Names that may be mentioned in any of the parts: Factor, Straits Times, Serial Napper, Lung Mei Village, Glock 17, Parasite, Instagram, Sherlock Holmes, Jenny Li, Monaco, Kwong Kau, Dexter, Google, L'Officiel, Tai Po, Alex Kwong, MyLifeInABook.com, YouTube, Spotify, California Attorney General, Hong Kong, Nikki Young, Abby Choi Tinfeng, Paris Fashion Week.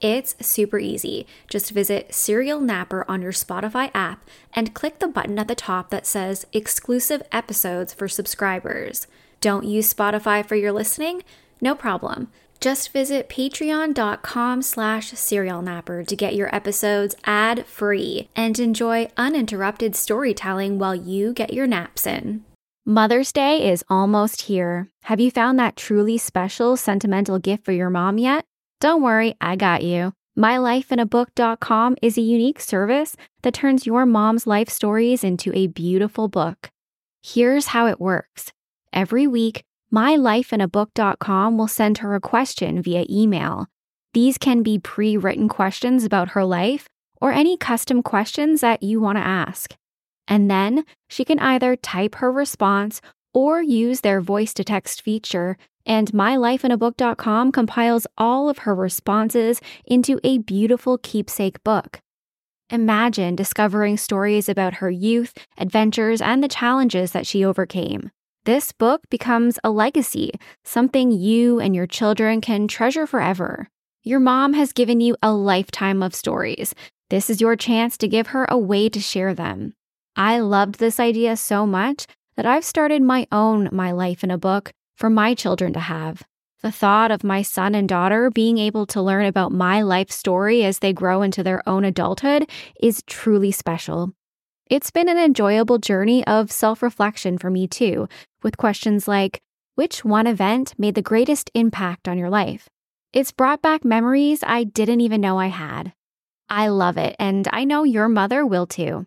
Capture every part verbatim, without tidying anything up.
It's super easy. Just visit Serial Napper on your Spotify app and click the button at the top that says Exclusive Episodes for Subscribers. Don't use Spotify for your listening? No problem. Just visit patreon.com slash serialnapper to get your episodes ad-free and enjoy uninterrupted storytelling while you get your naps in. Mother's Day is almost here. Have you found that truly special, sentimental gift for your mom yet? Don't worry, I got you. my life in a book dot com is a unique service that turns your mom's life stories into a beautiful book. Here's how it works. Every week, my life in a book dot com will send her a question via email. These can be pre-written questions about her life or any custom questions that you want to ask. And then she can either type her response or use their voice-to-text feature, and my life in a book dot com compiles all of her responses into a beautiful keepsake book. Imagine discovering stories about her youth, adventures, and the challenges that she overcame. This book becomes a legacy, something you and your children can treasure forever. Your mom has given you a lifetime of stories. This is your chance to give her a way to share them. I loved this idea so much that I've started my own My Life in a Book for my children to have. The thought of my son and daughter being able to learn about my life story as they grow into their own adulthood is truly special. It's been an enjoyable journey of self-reflection for me too, with questions like, which one event made the greatest impact on your life? It's brought back memories I didn't even know I had. I love it, and I know your mother will too.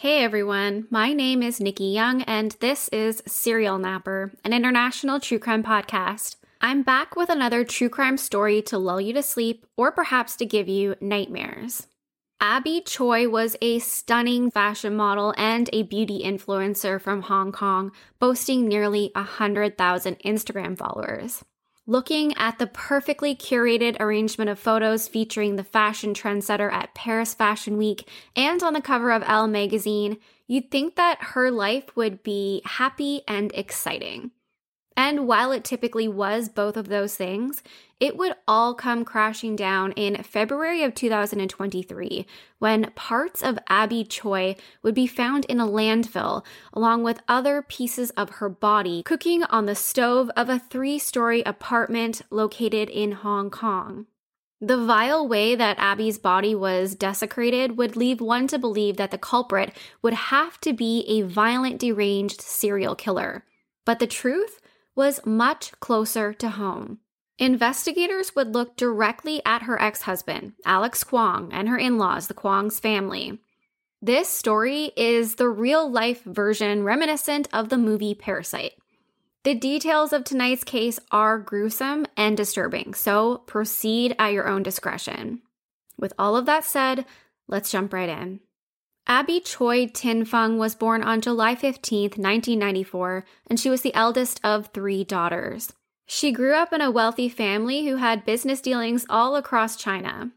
Hey everyone, my name is Nikki Young and this is Serial Napper, an international true crime podcast. I'm back with another true crime story to lull you to sleep or perhaps to give you nightmares. Abby Choi was a stunning fashion model and a beauty influencer from Hong Kong, boasting nearly one hundred thousand Instagram followers. Looking at the perfectly curated arrangement of photos featuring the fashion trendsetter at Paris Fashion Week and on the cover of Elle magazine, you'd think that her life would be happy and exciting. And while it typically was both of those things, it would all come crashing down in February of two thousand twenty-three, when parts of Abby Choi would be found in a landfill, along with other pieces of her body, cooking on the stove of a three-story apartment located in Hong Kong. The vile way that Abby's body was desecrated would leave one to believe that the culprit would have to be a violent, deranged serial killer. But the truth was much closer to home. Investigators would look directly at her ex-husband, Alex Kwong, and her in-laws, the Kwong's family. This story is the real-life version reminiscent of the movie Parasite. The details of tonight's case are gruesome and disturbing, so proceed at your own discretion. With all of that said, let's jump right in. Abby Choi Tinfeng was born on July fifteenth, nineteen ninety-four, and she was the eldest of three daughters. She grew up in a wealthy family who had business dealings all across China.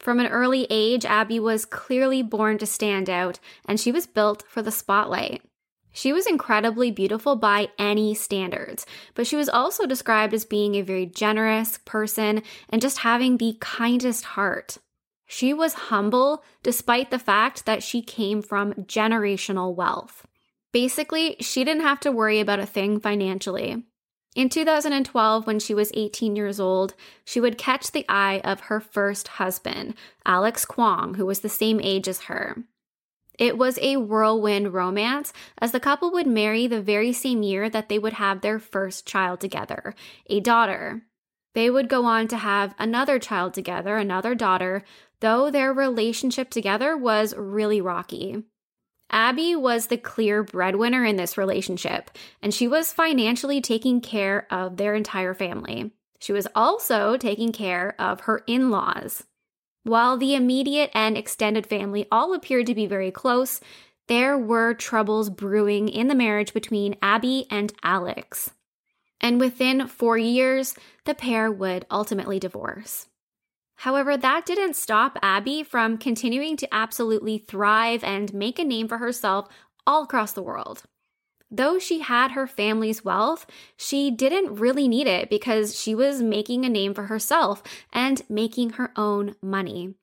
From an early age, Abby was clearly born to stand out, and she was built for the spotlight. She was incredibly beautiful by any standards, but she was also described as being a very generous person and just having the kindest heart. She was humble despite the fact that she came from generational wealth. Basically, she didn't have to worry about a thing financially. In two thousand twelve, when she was eighteen years old, she would catch the eye of her first husband, Alex Kwong, who was the same age as her. It was a whirlwind romance, as the couple would marry the very same year that they would have their first child together, a daughter. They would go on to have another child together, another daughter, though their relationship together was really rocky. Abby was the clear breadwinner in this relationship, and she was financially taking care of their entire family. She was also taking care of her in-laws. While the immediate and extended family all appeared to be very close, there were troubles brewing in the marriage between Abby and Alex. And within four years, the pair would ultimately divorce. However, that didn't stop Abby from continuing to absolutely thrive and make a name for herself all across the world. Though she had her family's wealth, she didn't really need it because she was making a name for herself and making her own money.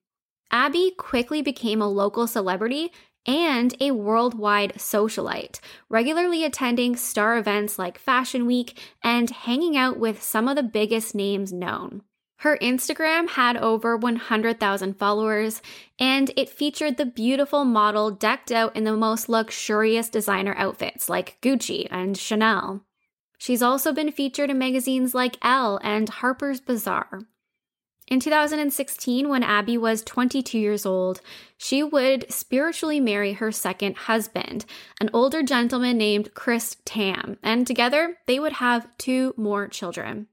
Abby quickly became a local celebrity and a worldwide socialite, regularly attending star events like Fashion Week and hanging out with some of the biggest names known. Her Instagram had over one hundred thousand followers, and it featured the beautiful model decked out in the most luxurious designer outfits like Gucci and Chanel. She's also been featured in magazines like Elle and Harper's Bazaar. In two thousand sixteen, when Abby was twenty-two years old, she would spiritually marry her second husband, an older gentleman named Chris Tam, and together they would have two more children.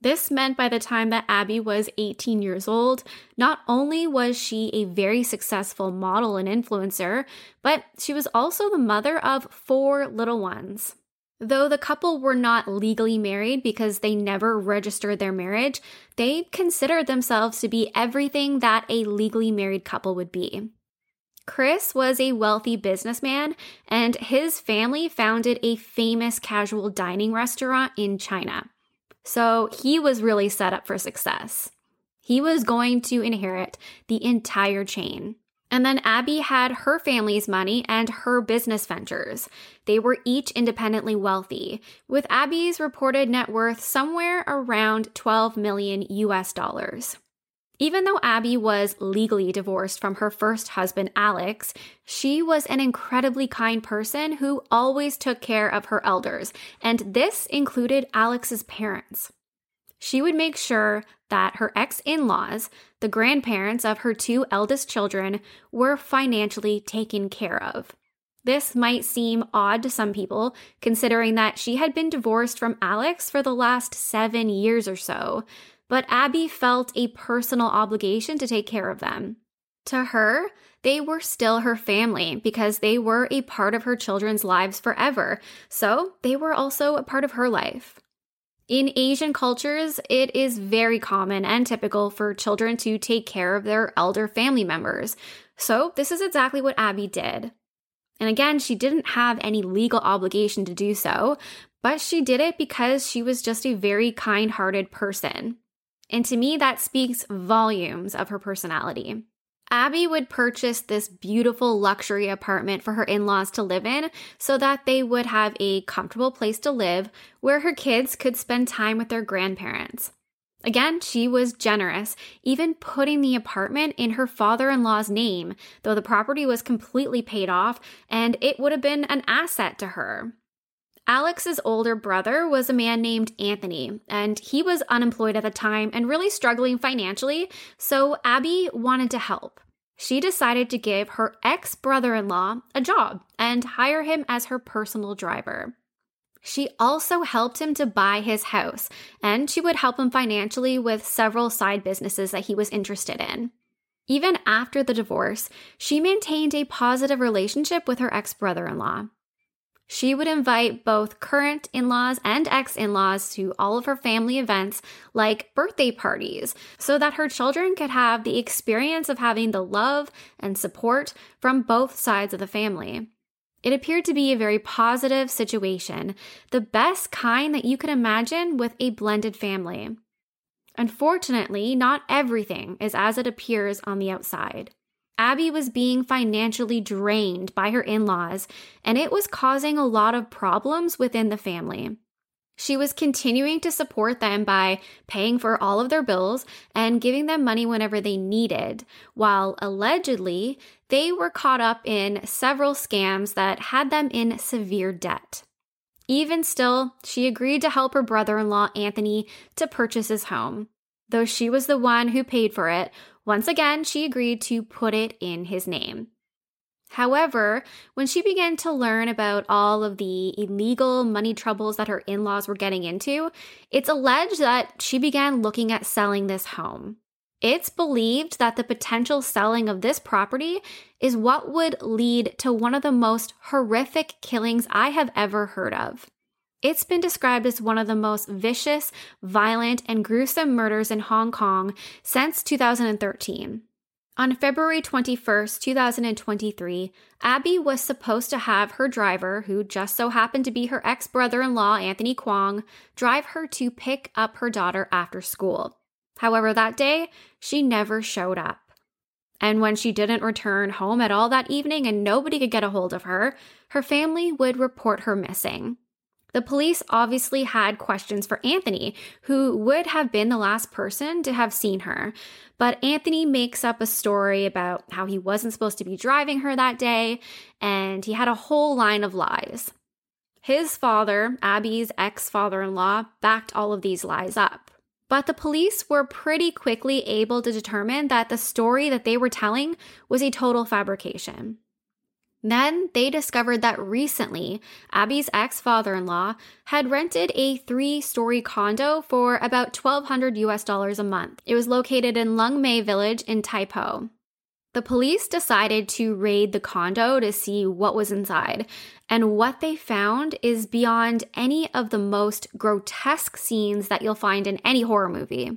This meant by the time that Abby was eighteen years old, not only was she a very successful model and influencer, but she was also the mother of four little ones. Though the couple were not legally married because they never registered their marriage, they considered themselves to be everything that a legally married couple would be. Chris was a wealthy businessman, and his family founded a famous casual dining restaurant in China. So he was really set up for success. He was going to inherit the entire chain. And then Abby had her family's money and her business ventures. They were each independently wealthy, with Abby's reported net worth somewhere around twelve million U S dollars. Even though Abby was legally divorced from her first husband, Alex, she was an incredibly kind person who always took care of her elders, and this included Alex's parents. She would make sure that her ex-in-laws, the grandparents of her two eldest children, were financially taken care of. This might seem odd to some people, considering that she had been divorced from Alex for the last seven years or so, but Abby felt a personal obligation to take care of them. To her, they were still her family because they were a part of her children's lives forever, so they were also a part of her life. In Asian cultures, it is very common and typical for children to take care of their elder family members, so this is exactly what Abby did. And again, she didn't have any legal obligation to do so, but she did it because she was just a very kind-hearted person. And to me, that speaks volumes of her personality. Abby would purchase this beautiful luxury apartment for her in-laws to live in so that they would have a comfortable place to live where her kids could spend time with their grandparents. Again, she was generous, even putting the apartment in her father-in-law's name, though the property was completely paid off and it would have been an asset to her. Alex's older brother was a man named Anthony, and he was unemployed at the time and really struggling financially, so Abby wanted to help. She decided to give her ex-brother-in-law a job and hire him as her personal driver. She also helped him to buy his house, and she would help him financially with several side businesses that he was interested in. Even after the divorce, she maintained a positive relationship with her ex-brother-in-law. She would invite both current in-laws and ex-in-laws to all of her family events, like birthday parties, so that her children could have the experience of having the love and support from both sides of the family. It appeared to be a very positive situation, the best kind that you could imagine with a blended family. Unfortunately, not everything is as it appears on the outside. Abby was being financially drained by her in-laws, and it was causing a lot of problems within the family. She was continuing to support them by paying for all of their bills and giving them money whenever they needed, while allegedly they were caught up in several scams that had them in severe debt. Even still, she agreed to help her brother-in-law, Anthony, to purchase his home. Though she was the one who paid for it, once again, she agreed to put it in his name. However, when she began to learn about all of the illegal money troubles that her in-laws were getting into, it's alleged that she began looking at selling this home. It's believed that the potential selling of this property is what would lead to one of the most horrific killings I have ever heard of. It's been described as one of the most vicious, violent, and gruesome murders in Hong Kong since two thousand thirteen. On February twenty-first, two thousand twenty-three, Abby was supposed to have her driver, who just so happened to be her ex-brother-in-law, Anthony Kwong, drive her to pick up her daughter after school. However, that day, she never showed up. And when she didn't return home at all that evening and nobody could get a hold of her, her family would report her missing. The police obviously had questions for Anthony, who would have been the last person to have seen her. But Anthony makes up a story about how he wasn't supposed to be driving her that day, and he had a whole line of lies. His father, Abby's ex-father-in-law, backed all of these lies up. But the police were pretty quickly able to determine that the story that they were telling was a total fabrication. Then they discovered that recently, Abby's ex-father-in-law had rented a three-story condo for about twelve hundred U S dollars a month. It was located in Lung Mei Village in Tai Po. The police decided to raid the condo to see what was inside, and what they found is beyond any of the most grotesque scenes that you'll find in any horror movie.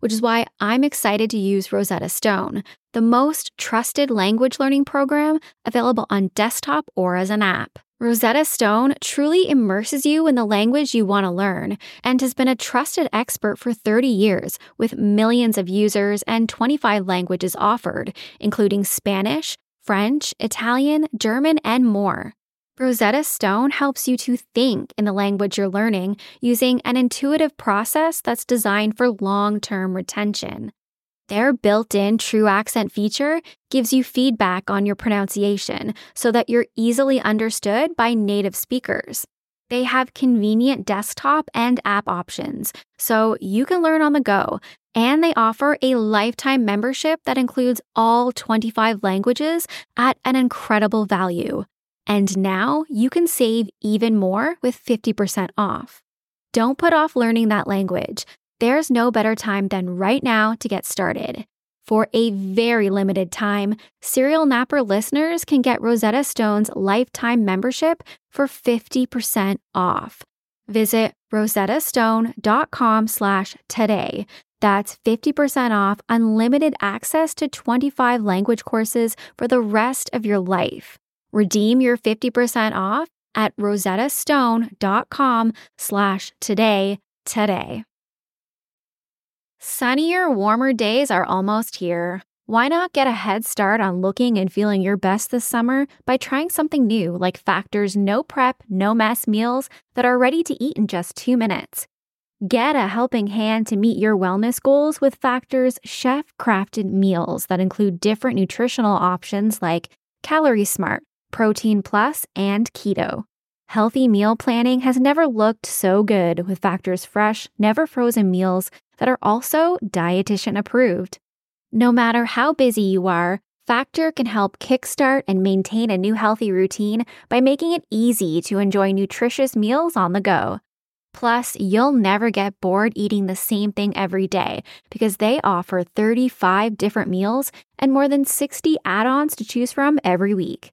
which is why I'm excited to use Rosetta Stone, the most trusted language learning program available on desktop or as an app. Rosetta Stone truly immerses you in the language you want to learn and has been a trusted expert for thirty years with millions of users and twenty-five languages offered, including Spanish, French, Italian, German, and more. Rosetta Stone helps you to think in the language you're learning using an intuitive process that's designed for long-term retention. Their built-in True Accent feature gives you feedback on your pronunciation so that you're easily understood by native speakers. They have convenient desktop and app options, so you can learn on the go, and they offer a lifetime membership that includes all twenty-five languages at an incredible value. And now you can save even more with fifty percent off. Don't put off learning that language. There's no better time than right now to get started. For a very limited time, Serial Napper listeners can get Rosetta Stone's lifetime membership for fifty percent off. Visit rosettastone.com slash today. That's fifty percent off unlimited access to twenty-five language courses for the rest of your life. Redeem your fifty percent off at rosettastone.com slash today today. Sunnier, warmer days are almost here. Why not get a head start on looking and feeling your best this summer by trying something new like Factor's no prep, no mess meals that are ready to eat in just two minutes. Get a helping hand to meet your wellness goals with Factor's chef-crafted meals that include different nutritional options like Calorie Smart, Protein Plus, and Keto. Healthy meal planning has never looked so good with Factor's fresh, never-frozen meals that are also dietitian approved. No matter how busy you are, Factor can help kickstart and maintain a new healthy routine by making it easy to enjoy nutritious meals on the go. Plus, you'll never get bored eating the same thing every day because they offer thirty-five different meals and more than sixty add-ons to choose from every week.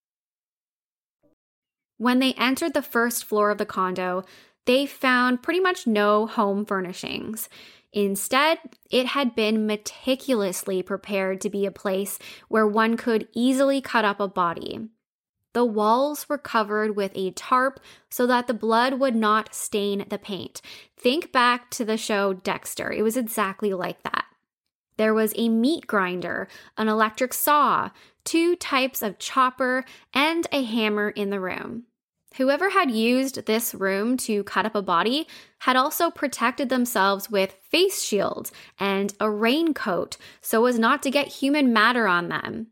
When they entered the first floor of the condo, they found pretty much no home furnishings. Instead, it had been meticulously prepared to be a place where one could easily cut up a body. The walls were covered with a tarp so that the blood would not stain the paint. Think back to the show Dexter. It was exactly like that. There was a meat grinder, an electric saw, two types of chopper, and a hammer in the room. Whoever had used this room to cut up a body had also protected themselves with face shields and a raincoat so as not to get human matter on them.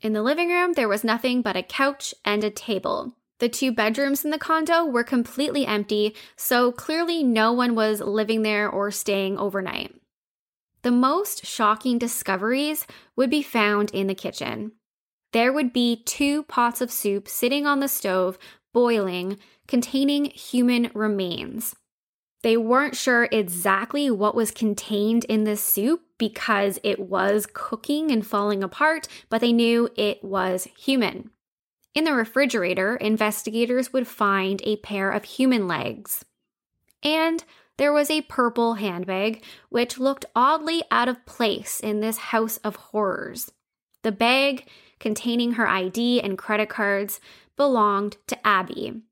In the living room, there was nothing but a couch and a table. The two bedrooms in the condo were completely empty, so clearly no one was living there or staying overnight. The most shocking discoveries would be found in the kitchen. There would be two pots of soup sitting on the stove, boiling, containing human remains. They weren't sure exactly what was contained in the soup because it was cooking and falling apart, but they knew it was human. In the refrigerator, investigators would find a pair of human legs. And there was a purple handbag, which looked oddly out of place in this house of horrors. The bag, containing her I D and credit cards, belonged to Abby,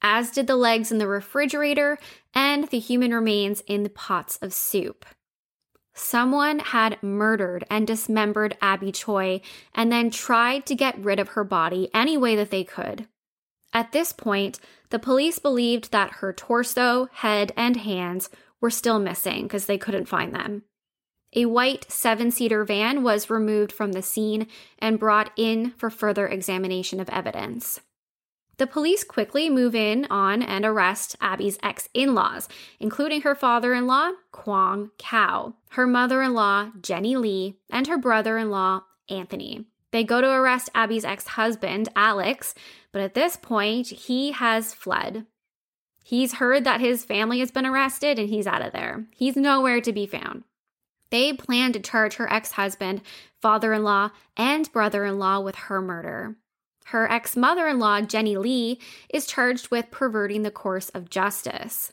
as did the legs in the refrigerator and the human remains in the pots of soup. Someone had murdered and dismembered Abby Choi and then tried to get rid of her body any way that they could. At this point, the police believed that her torso, head, and hands were still missing because they couldn't find them. A white seven-seater van was removed from the scene and brought in for further examination of evidence. The police quickly move in on and arrest Abby's ex-in-laws, including her father-in-law, Kwong Kau, her mother-in-law, Jenny Li, and her brother-in-law, Anthony. They go to arrest Abby's ex-husband, Alex, but at this point, he has fled. He's heard that his family has been arrested and he's out of there. He's nowhere to be found. They plan to charge her ex-husband, father-in-law, and brother-in-law with her murder. Her ex-mother-in-law, Jenny Li, is charged with perverting the course of justice.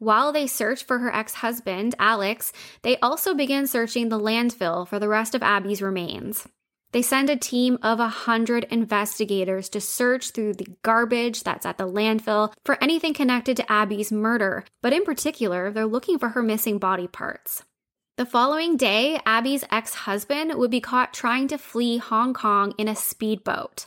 While they search for her ex-husband, Alex, they also begin searching the landfill for the rest of Abby's remains. They send a team of one hundred investigators to search through the garbage that's at the landfill for anything connected to Abby's murder, but in particular, they're looking for her missing body parts. The following day, Abby's ex-husband would be caught trying to flee Hong Kong in a speedboat.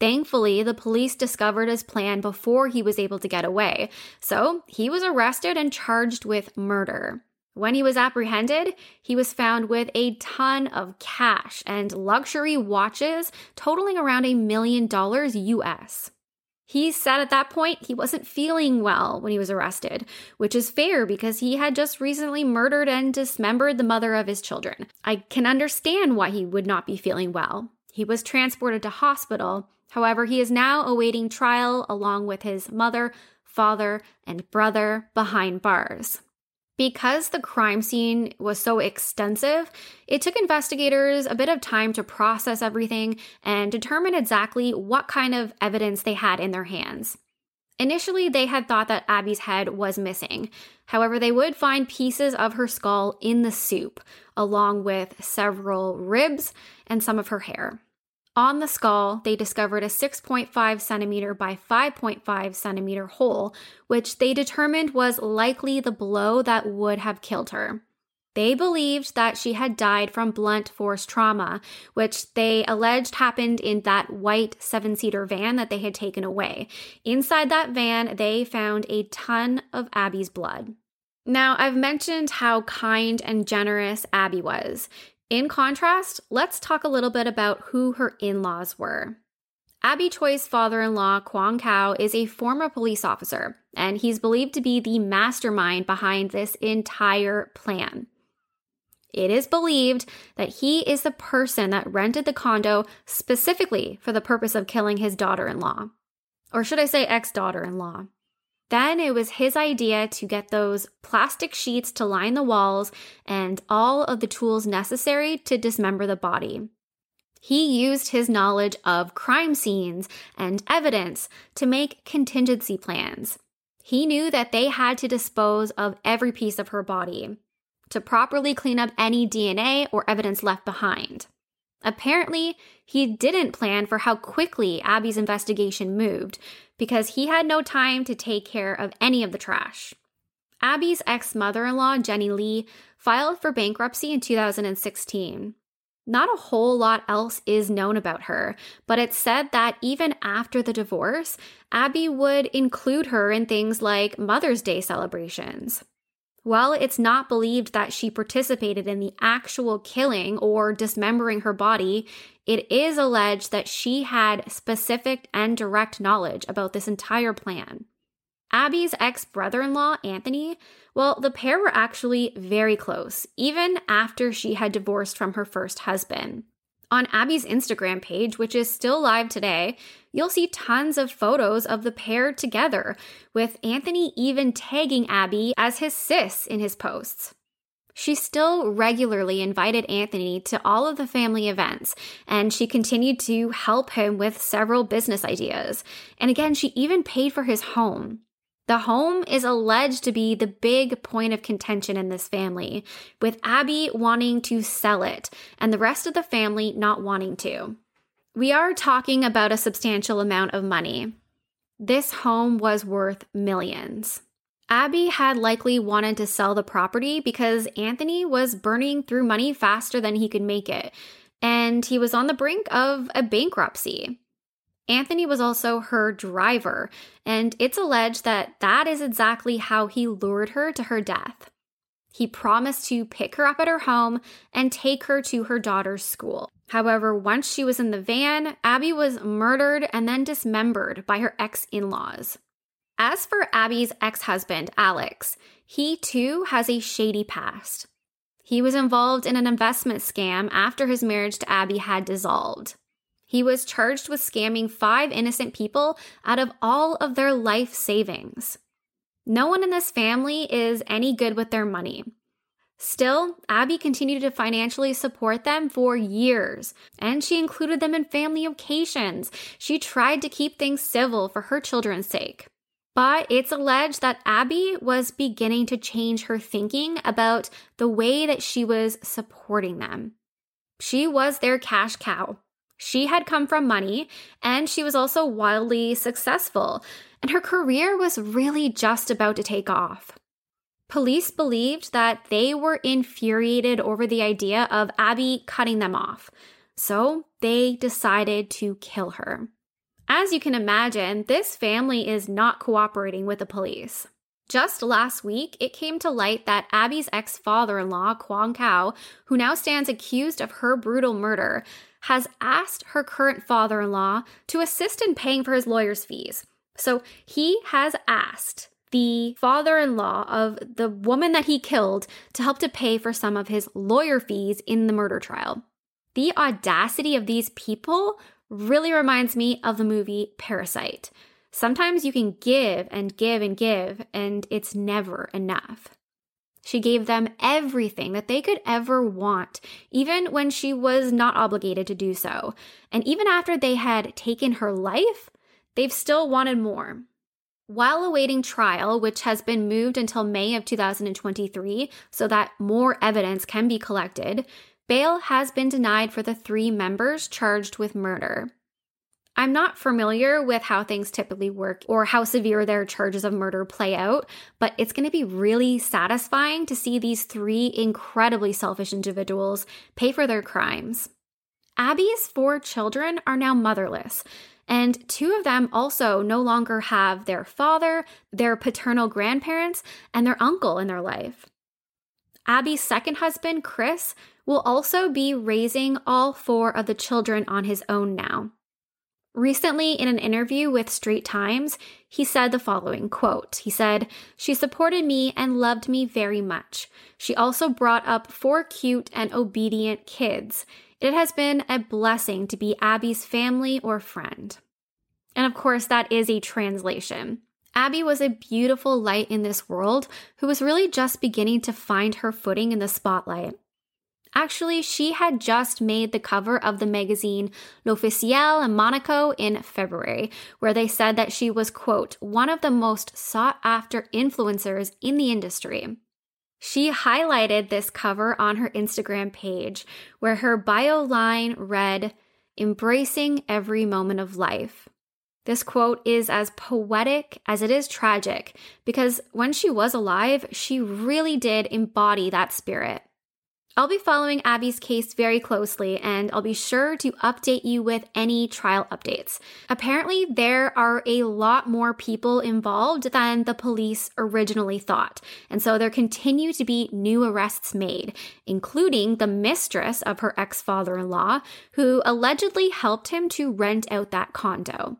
Thankfully, the police discovered his plan before he was able to get away, so he was arrested and charged with murder. When he was apprehended, he was found with a ton of cash and luxury watches totaling around a million dollars U S. He said at that point he wasn't feeling well when he was arrested, which is fair because he had just recently murdered and dismembered the mother of his children. I can understand why he would not be feeling well. He was transported to hospital. However, he is now awaiting trial along with his mother, father, and brother behind bars. Because the crime scene was so extensive, it took investigators a bit of time to process everything and determine exactly what kind of evidence they had in their hands. Initially, they had thought that Abby's head was missing. However, they would find pieces of her skull in the soup, along with several ribs and some of her hair. On the skull, they discovered a six point five centimeter by five point five centimeter hole, which they determined was likely the blow that would have killed her. They believed that she had died from blunt force trauma, which they alleged happened in that white seven-seater van that they had taken away. Inside that van, they found a ton of Abby's blood. Now, I've mentioned how kind and generous Abby was. In contrast, let's talk a little bit about who her in-laws were. Abby Choi's father-in-law, Kwong Kau, is a former police officer, and he's believed to be the mastermind behind this entire plan. It is believed that he is the person that rented the condo specifically for the purpose of killing his daughter-in-law. Or should I say ex-daughter-in-law? Then it was his idea to get those plastic sheets to line the walls and all of the tools necessary to dismember the body. He used his knowledge of crime scenes and evidence to make contingency plans. He knew that they had to dispose of every piece of her body to properly clean up any D N A or evidence left behind. Apparently, he didn't plan for how quickly Abby's investigation moved because he had no time to take care of any of the trash. Abby's ex-mother-in-law, Jenny Li, filed for bankruptcy in two thousand sixteen. Not a whole lot else is known about her, but it's said that even after the divorce, Abby would include her in things like Mother's Day celebrations. While it's not believed that she participated in the actual killing or dismembering her body, it is alleged that she had specific and direct knowledge about this entire plan. Abby's ex-brother-in-law, Anthony, well, the pair were actually very close, even after she had divorced from her first husband. On Abby's Instagram page, which is still live today, you'll see tons of photos of the pair together, with Anthony even tagging Abby as his sis in his posts. She still regularly invited Anthony to all of the family events, and she continued to help him with several business ideas. And again, she even paid for his home. The home is alleged to be the big point of contention in this family, with Abby wanting to sell it and the rest of the family not wanting to. We are talking about a substantial amount of money. This home was worth millions. Abby had likely wanted to sell the property because Anthony was burning through money faster than he could make it, and he was on the brink of a bankruptcy. Anthony was also her driver, and it's alleged that that is exactly how he lured her to her death. He promised to pick her up at her home and take her to her daughter's school. However, once she was in the van, Abby was murdered and then dismembered by her ex-in-laws. As for Abby's ex-husband, Alex, he too has a shady past. He was involved in an investment scam after his marriage to Abby had dissolved. He was charged with scamming five innocent people out of all of their life savings. No one in this family is any good with their money. Still, Abby continued to financially support them for years, and she included them in family occasions. She tried to keep things civil for her children's sake. But it's alleged that Abby was beginning to change her thinking about the way that she was supporting them. She was their cash cow. She had come from money, and she was also wildly successful, and her career was really just about to take off. Police believed that they were infuriated over the idea of Abby cutting them off, so they decided to kill her. As you can imagine, this family is not cooperating with the police. Just last week, it came to light that Abby's ex-father-in-law, Kwong Kau, who now stands accused of her brutal murder, has asked her current father-in-law to assist in paying for his lawyer's fees. So he has asked the father-in-law of the woman that he killed to help to pay for some of his lawyer fees in the murder trial. The audacity of these people really reminds me of the movie Parasite. Sometimes you can give and give and give, and it's never enough. She gave them everything that they could ever want, even when she was not obligated to do so. And even after they had taken her life, they've still wanted more. While awaiting trial, which has been moved until May of two thousand twenty-three so that more evidence can be collected, Bail has been denied for the three members charged with murder. I'm not familiar with how things typically work or how severe their charges of murder play out, but it's going to be really satisfying to see these three incredibly selfish individuals pay for their crimes. Abby's four children are now motherless, and two of them also no longer have their father, their paternal grandparents, and their uncle in their life. Abby's second husband, Chris, will also be raising all four of the children on his own now. Recently, in an interview with Straits Times, he said the following, quote, he said, "She supported me and loved me very much. She also brought up four cute and obedient kids. It has been a blessing to be Abby's family or friend." And of course, that is a translation. Abby was a beautiful light in this world who was really just beginning to find her footing in the spotlight. Actually, she had just made the cover of the magazine L'Officiel in Monaco in February, where they said that she was, quote, one of the most sought-after influencers in the industry. She highlighted this cover on her Instagram page, where her bio line read, "Embracing every moment of life." This quote is as poetic as it is tragic, because when she was alive, she really did embody that spirit. I'll be following Abby's case very closely, and I'll be sure to update you with any trial updates. Apparently, there are a lot more people involved than the police originally thought, and so there continue to be new arrests made, including the mistress of her ex-father-in-law, who allegedly helped him to rent out that condo.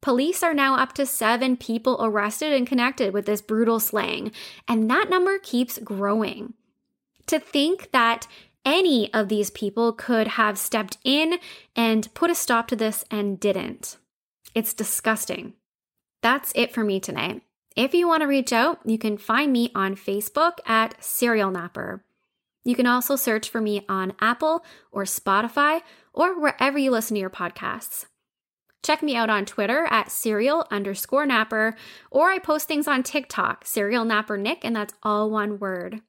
Police are now up to seven people arrested and connected with this brutal slaying, and that number keeps growing. To think that any of these people could have stepped in and put a stop to this and didn't. It's disgusting. That's it for me tonight. If you want to reach out, you can find me on Facebook at Serial Napper. You can also search for me on Apple or Spotify or wherever you listen to your podcasts. Check me out on Twitter at Serial underscore Napper, or I post things on TikTok, Serial Napper Nick, and that's all one word.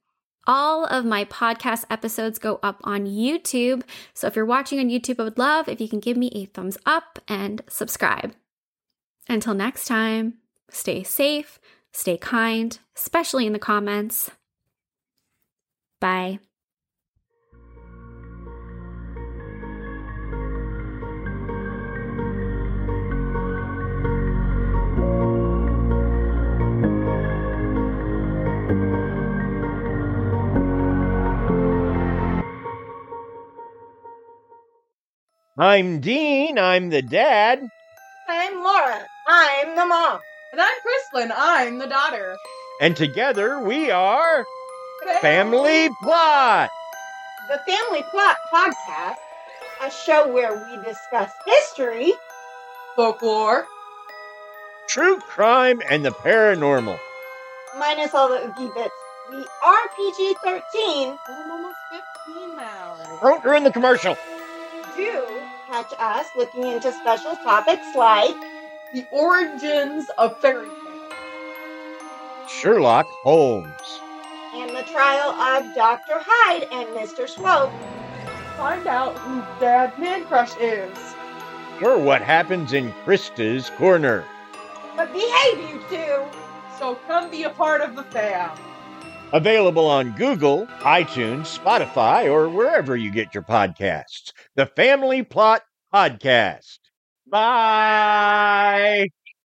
All of my podcast episodes go up on YouTube, so if you're watching on YouTube, I would love if you can give me a thumbs up and subscribe. Until next time, stay safe, stay kind, especially in the comments. Bye. I'm Dean, I'm the dad. I'm Laura, I'm the mom. And I'm Kristlyn, I'm the daughter. And together we are... Family Plot! The Family Plot Podcast, a show where we discuss history, folklore, true crime, and the paranormal. Minus all the oogie bits. We are P G thirteen. Oh, I'm almost fifteen now. Don't ruin the commercial. Do catch us looking into special topics like the origins of fairy tales, Sherlock Holmes, and the trial of Doctor Hyde and Mister Swope. Find out who Dad Man Crush is, or what happens in Krista's Corner. But behave, you two! So come be a part of the fam. Available on Google, iTunes, Spotify, or wherever you get your podcasts. The Family Plot Podcast. Bye!